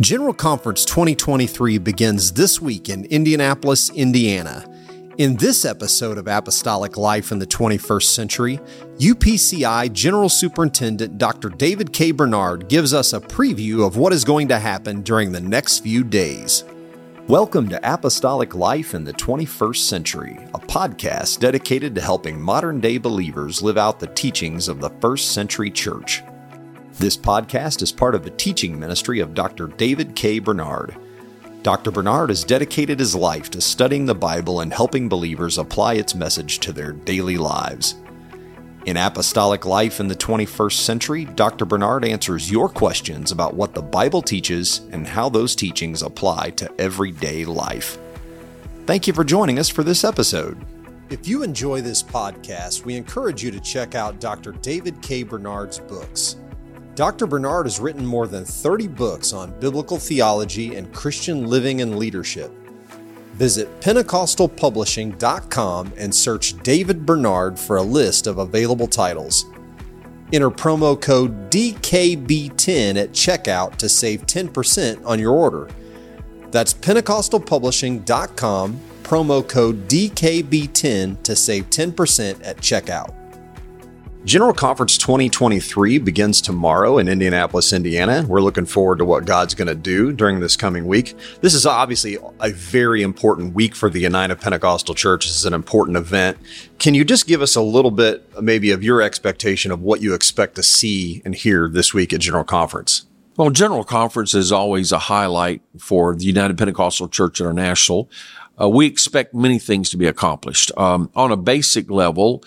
General Conference 2023 begins this week in Indianapolis, Indiana. In this episode of Apostolic Life in the 21st Century, UPCI General Superintendent Dr. David K. Bernard gives us a preview of what is going to happen during the next few days. Welcome to Apostolic Life in the 21st Century, a podcast dedicated to helping modern-day believers live out the teachings of the first-century church. This podcast is part of the teaching ministry of Dr. David K. Bernard. Dr. Bernard has dedicated his life to studying the Bible and helping believers apply its message to their daily lives. In Apostolic Life in the 21st Century, Dr. Bernard answers your questions about what the Bible teaches and how those teachings apply to everyday life. Thank you for joining us for this episode. If you enjoy this podcast, we encourage you to check out Dr. David K. Bernard's books. Dr. Bernard has written more than 30 books on biblical theology and Christian living and leadership. Visit PentecostalPublishing.com and search David Bernard for a list of available titles. Enter promo code DKB10 at checkout to save 10% on your order. That's PentecostalPublishing.com, promo code DKB10 to save 10% at checkout. General Conference 2023 begins tomorrow in Indianapolis, Indiana. We're looking forward to what God's going to do during this coming week. This is obviously a very important week for the United Pentecostal Church. This is an important event. Can you just give us a little bit maybe of your expectation of what you expect to see and hear this week at General Conference? Well, General Conference is always a highlight for the United Pentecostal Church International. We expect many things to be accomplished. On a basic level,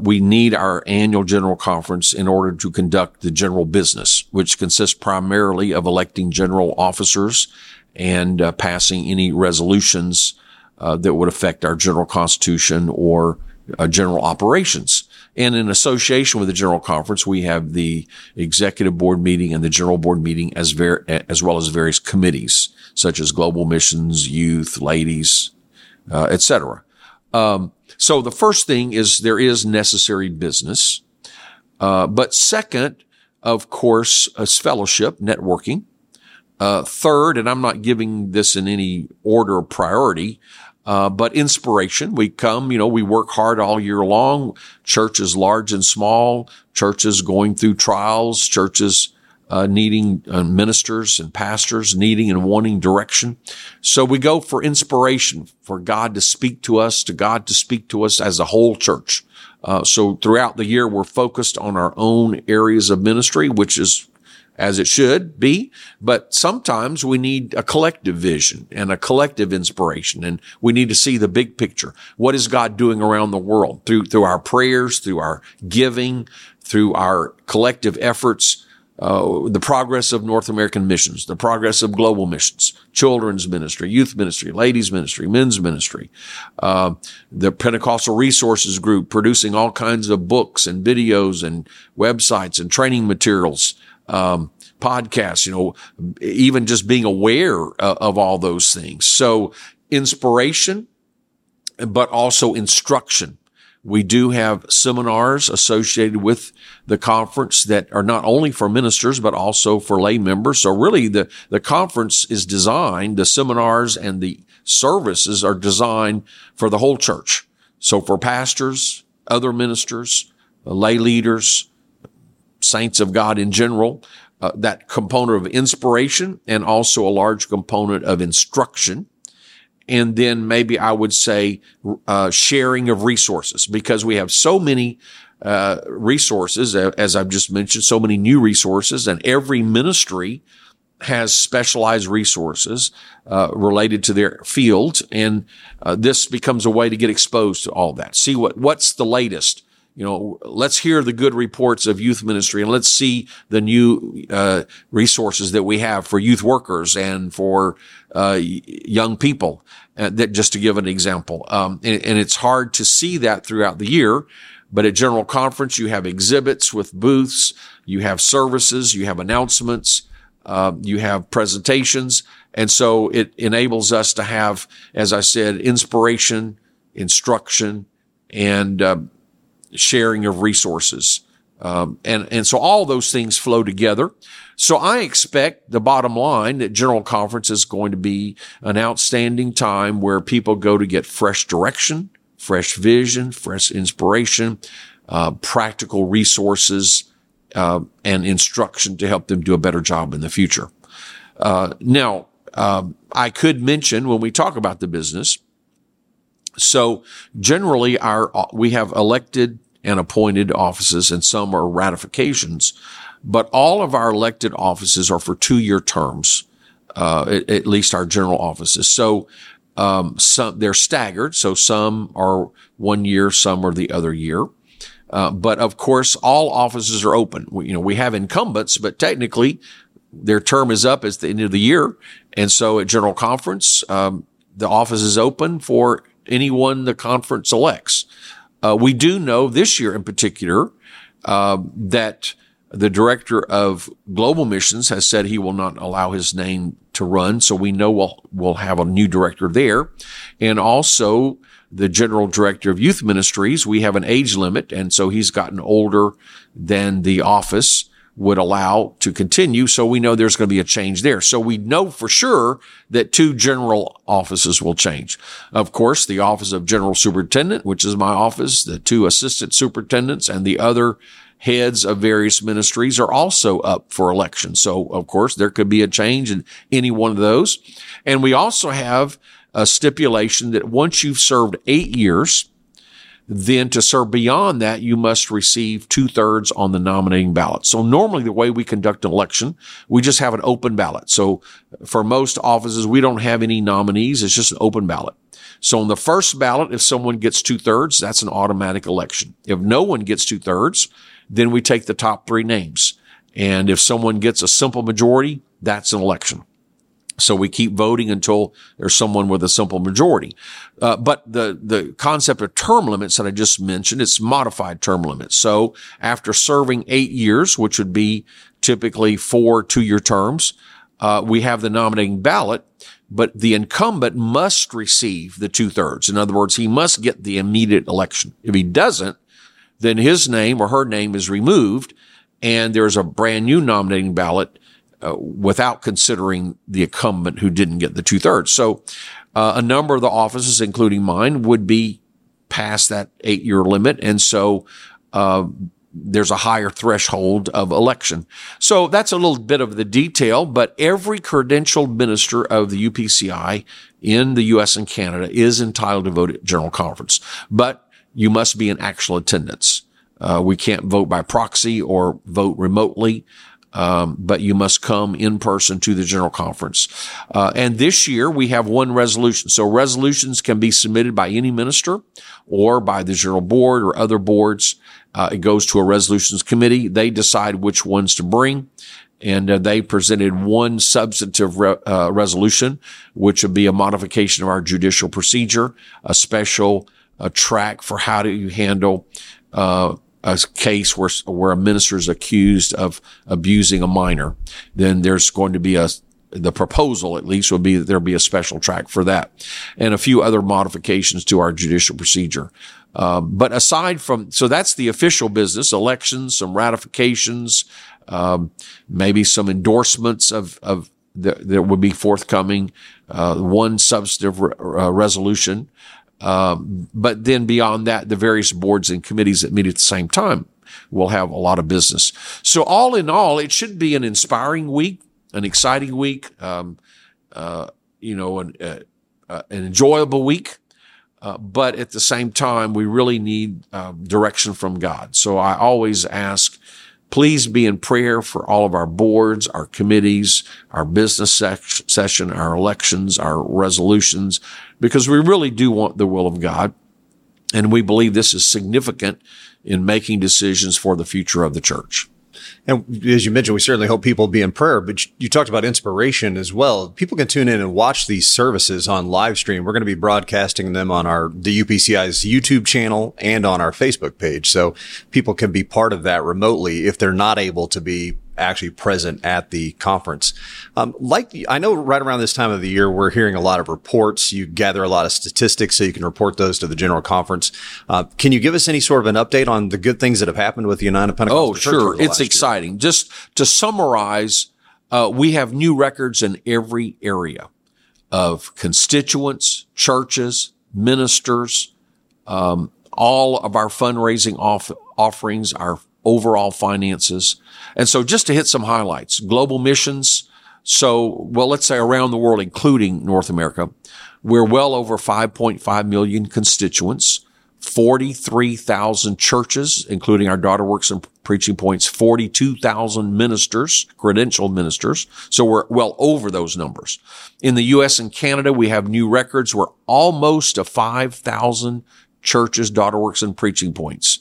we need our annual general conference in order to conduct the general business, which consists primarily of electing general officers and passing any resolutions that would affect our general constitution or general operations. And in association with the general conference, we have the executive board meeting and the general board meeting as well as various committees, such as global missions, youth, ladies, etc. So the first thing is there is necessary business. But second, of course, is fellowship, networking. Third, and I'm not giving this in any order of priority, but inspiration. We come, we work hard all year long. Churches large and small, churches going through trials, churches needing ministers and pastors, needing and wanting direction. So we go for inspiration, for God to speak to us as a whole church. So throughout the year, we're focused on our own areas of ministry, which is as it should be. But sometimes we need a collective vision and a collective inspiration, and we need to see the big picture. What is God doing around the world through our prayers, through our giving, through our collective efforts? The progress of North American missions, the progress of global missions, children's ministry, youth ministry, ladies ministry, men's ministry, the Pentecostal Resources Group producing all kinds of books and videos and websites and training materials, podcasts, even just being aware of all those things. So inspiration, but also instruction. We do have seminars associated with the conference that are not only for ministers, but also for lay members. So really the conference is designed, the seminars and the services are designed for the whole church. So for pastors, other ministers, lay leaders, saints of God in general, that component of inspiration and also a large component of instruction. And then maybe I would say sharing of resources, because we have so many resources, as I've just mentioned, so many new resources, and every ministry has specialized resources related to their field. And this becomes a way to get exposed to all that. See what's the latest. Let's hear the good reports of youth ministry, and let's see the new resources that we have for youth workers and for young people, that just to give an example. And it's hard to see that throughout the year, but at General Conference, you have exhibits with booths, you have services, you have announcements, you have presentations. And so it enables us to have, as I said, inspiration, instruction, and sharing of resources And so all those things flow together. So I expect the bottom line that General Conference is going to be an outstanding time where people go to get fresh direction, fresh vision, fresh inspiration, practical resources, and instruction to help them do a better job in the future. I could mention when we talk about the business. So generally we have elected and appointed offices, and some are ratifications, but all of our elected offices are for 2-year terms, at least our general offices. So some they're staggered, so some are 1 year, some are the other year. But of course, all offices are open. We have incumbents, but technically their term is up at the end of the year. And so at General Conference, the office is open for anyone the conference elects. We do know this year in particular, that the director of global missions has said he will not allow his name to run. So we know we'll have a new director there. And also the general director of youth ministries, we have an age limit. And so he's gotten older than the office would allow to continue. So we know there's going to be a change there. So we know for sure that 2 general offices will change. Of course, the office of general superintendent, which is my office, the 2 assistant superintendents and the other heads of various ministries are also up for election. So of course, there could be a change in any one of those. And we also have a stipulation that once you've served 8 years, then to serve beyond that, you must receive 2/3 on the nominating ballot. So normally the way we conduct an election, we just have an open ballot. So for most offices, we don't have any nominees. It's just an open ballot. So on the first ballot, if someone gets 2/3, that's an automatic election. If no one gets 2/3, then we take the top 3 names. And if someone gets a simple majority, that's an election. So we keep voting until there's someone with a simple majority. But the concept of term limits that I just mentioned, it's modified term limits. So after serving 8 years, which would be typically 4 2-year terms, we have the nominating ballot, but the incumbent must receive the 2/3. In other words, he must get the immediate election. If he doesn't, then his name or her name is removed and there's a brand new nominating ballot without considering the incumbent who didn't get the 2/3. So a number of the offices, including mine, would be past that 8-year limit. And so there's a higher threshold of election. So that's a little bit of the detail, but every credentialed minister of the UPCI in the U.S. and Canada is entitled to vote at General Conference. But you must be in actual attendance. We can't vote by proxy or vote remotely. But you must come in person to the General Conference. And this year we have 1 resolution. So resolutions can be submitted by any minister or by the General Board or other boards. It goes to a resolutions committee. They decide which ones to bring. And they presented 1 substantive resolution, which would be a modification of our judicial procedure, a special track for how do you handle a case where a minister is accused of abusing a minor. Then there's going to be the proposal at least will be that there'll be a special track for that and a few other modifications to our judicial procedure. But aside from, so that's the official business, elections, some ratifications, maybe some endorsements of that would be forthcoming, 1 substantive resolution. But then beyond that, the various boards and committees that meet at the same time will have a lot of business. So all in all, it should be an inspiring week, an exciting week, an enjoyable week. But at the same time, we really need direction from God. So I always ask, please be in prayer for all of our boards, our committees, our business session, our elections, our resolutions, because we really do want the will of God. And we believe this is significant in making decisions for the future of the church. And as you mentioned, we certainly hope people be in prayer, but you talked about inspiration as well. People can tune in and watch these services on live stream. We're going to be broadcasting them on the UPCI's YouTube channel and on our Facebook page. So people can be part of that remotely if they're not able to be actually present at the conference. I know right around this time of the year, we're hearing a lot of reports. You gather a lot of statistics so you can report those to the general conference. Can you give us any sort of an update on the good things that have happened with the United Pentecostal Church? Oh, sure. It's exciting. Year? Just to summarize, we have new records in every area of constituents, churches, ministers, all of our fundraising offerings, our overall finances. And so just to hit some highlights, global missions. So, well, let's say around the world, including North America, we're well over 5.5 million constituents, 43,000 churches, including our daughter works and preaching points, 42,000 ministers, credentialed ministers. So we're well over those numbers. In the U.S. and Canada, we have new records. We're almost to 5,000 churches, daughter works and preaching points.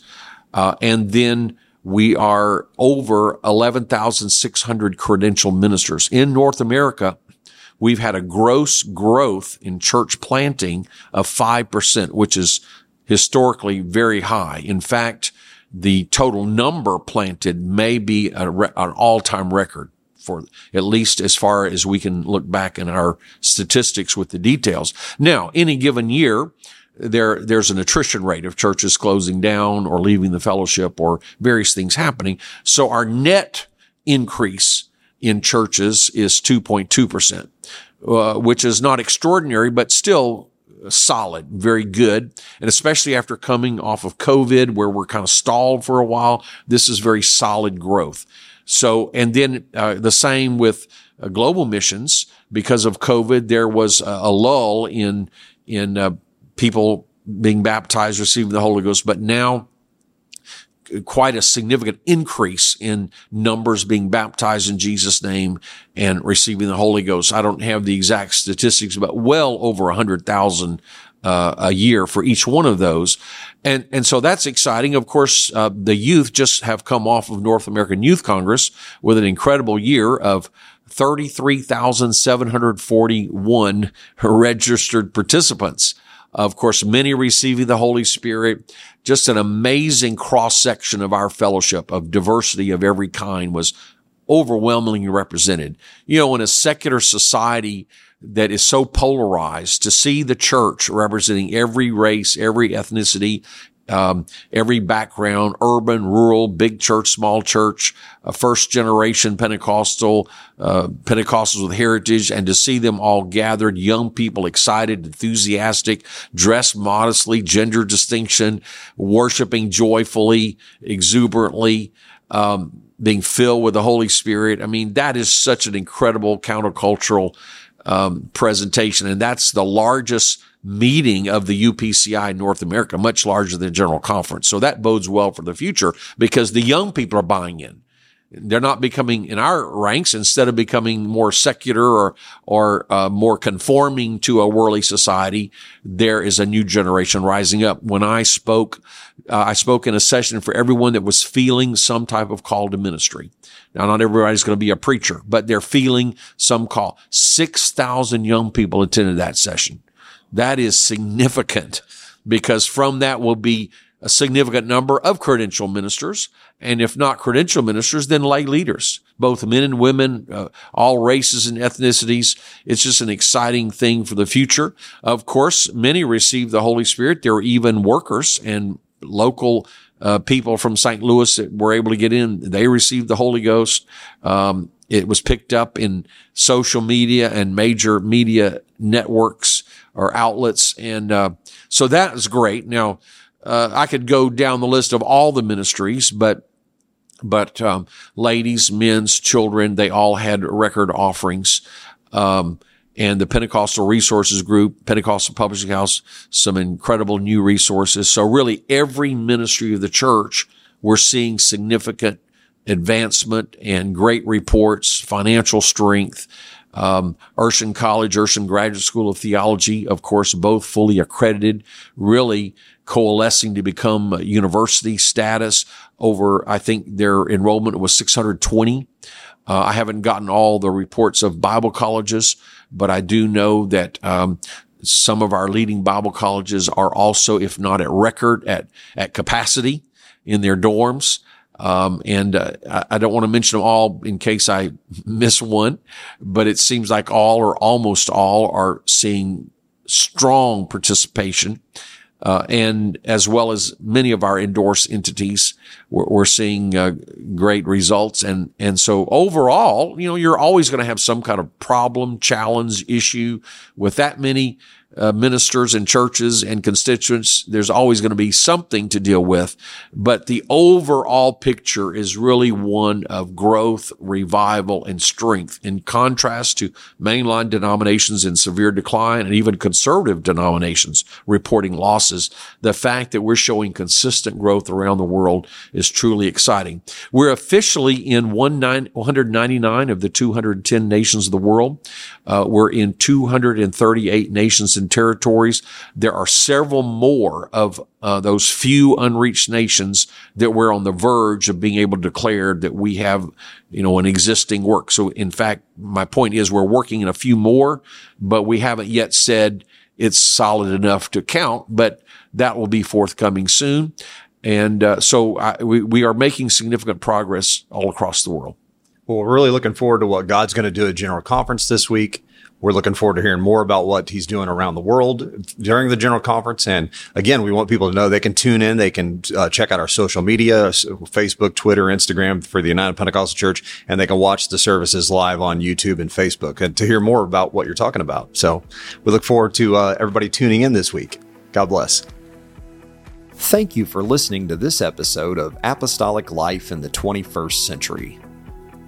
And then we are over 11,600 credentialed ministers. In North America, we've had a gross growth in church planting of 5%, which is historically very high. In fact, the total number planted may be an all-time record, for at least as far as we can look back in our statistics with the details. Now, any given year, there's an attrition rate of churches closing down or leaving the fellowship or various things happening. So our net increase in churches is 2.2%, which is not extraordinary, but still solid, very good. And especially after coming off of COVID, where we're kind of stalled for a while, this is very solid growth. So, and then the same with global missions. Because of COVID, there was a lull in people being baptized, receiving the Holy Ghost, but now quite a significant increase in numbers being baptized in Jesus' name and receiving the Holy Ghost. I don't have the exact statistics, but well over 100,000 a year for each one of those. And so that's exciting. Of course, the youth just have come off of North American Youth Congress with an incredible year of 33,741 registered participants. Of course, many receiving the Holy Spirit. Just an amazing cross-section of our fellowship of diversity of every kind was overwhelmingly represented. You know, in a secular society that is so polarized, to see the church representing every race, every ethnicity, every background, urban, rural, big church, small church, first generation Pentecostal, Pentecostals with heritage, and to see them all gathered, young people, excited, enthusiastic, dressed modestly, gender distinction, worshiping joyfully, exuberantly, being filled with the Holy Spirit. I mean, that is such an incredible countercultural presentation, and that's the largest meeting of the UPCI in North America, much larger than General Conference. So that bodes well for the future because the young people are buying in. They're not becoming in our ranks. Instead of becoming more secular or more conforming to a worldly society, there is a new generation rising up. When I spoke in a session for everyone that was feeling some type of call to ministry. Now, not everybody's going to be a preacher, but they're feeling some call. 6,000 young people attended that session. That is significant because from that will be a significant number of credentialed ministers. And if not credentialed ministers, then lay leaders, both men and women, all races and ethnicities. It's just an exciting thing for the future. Of course, many received the Holy Spirit. There were even workers and local people from St. Louis that were able to get in. They received the Holy Ghost. It was picked up in social media and major media networks or outlets. And so that is great. Now, I could go down the list of all the ministries, but ladies, men's, children, they all had record offerings. And the Pentecostal Resources Group, Pentecostal Publishing House, some incredible new resources. So really every ministry of the church, we're seeing significant advancement and great reports, financial strength. Urshan Graduate School of Theology, of course, both fully accredited, really coalescing to become a university status over, I think their enrollment was 620. I haven't gotten all the reports of Bible colleges, but I do know that, some of our leading Bible colleges are also, if not at record, at capacity in their dorms. I don't want to mention them all in case I miss one, but it seems like all or almost all are seeing strong participation. And as well as many of our endorsed entities, we're seeing great results. And so overall, you know, you're always going to have some kind of problem, challenge, issue with that many ministers and churches and constituents. There's always going to be something to deal with. But the overall picture is really one of growth, revival, and strength, in contrast to mainline denominations in severe decline and even conservative denominations reporting losses. The fact that we're showing consistent growth around the world is truly exciting. We're officially in 199 of the 210 nations of the world. We're in 238 nations and territories. There are several more of those few unreached nations that we're on the verge of being able to declare that we have, you know, an existing work. So, in fact, my point is we're working in a few more, but we haven't yet said it's solid enough to count, but that will be forthcoming soon. And so we are making significant progress all across the world. Well, we're really looking forward to what God's going to do at General Conference this week. We're looking forward to hearing more about what he's doing around the world during the General Conference. And again, we want people to know they can tune in. They can check out our social media, Facebook, Twitter, Instagram for the United Pentecostal Church, and they can watch the services live on YouTube and Facebook and to hear more about what you're talking about. So we look forward to everybody tuning in this week. God bless. Thank you for listening to this episode of Apostolic Life in the 21st Century.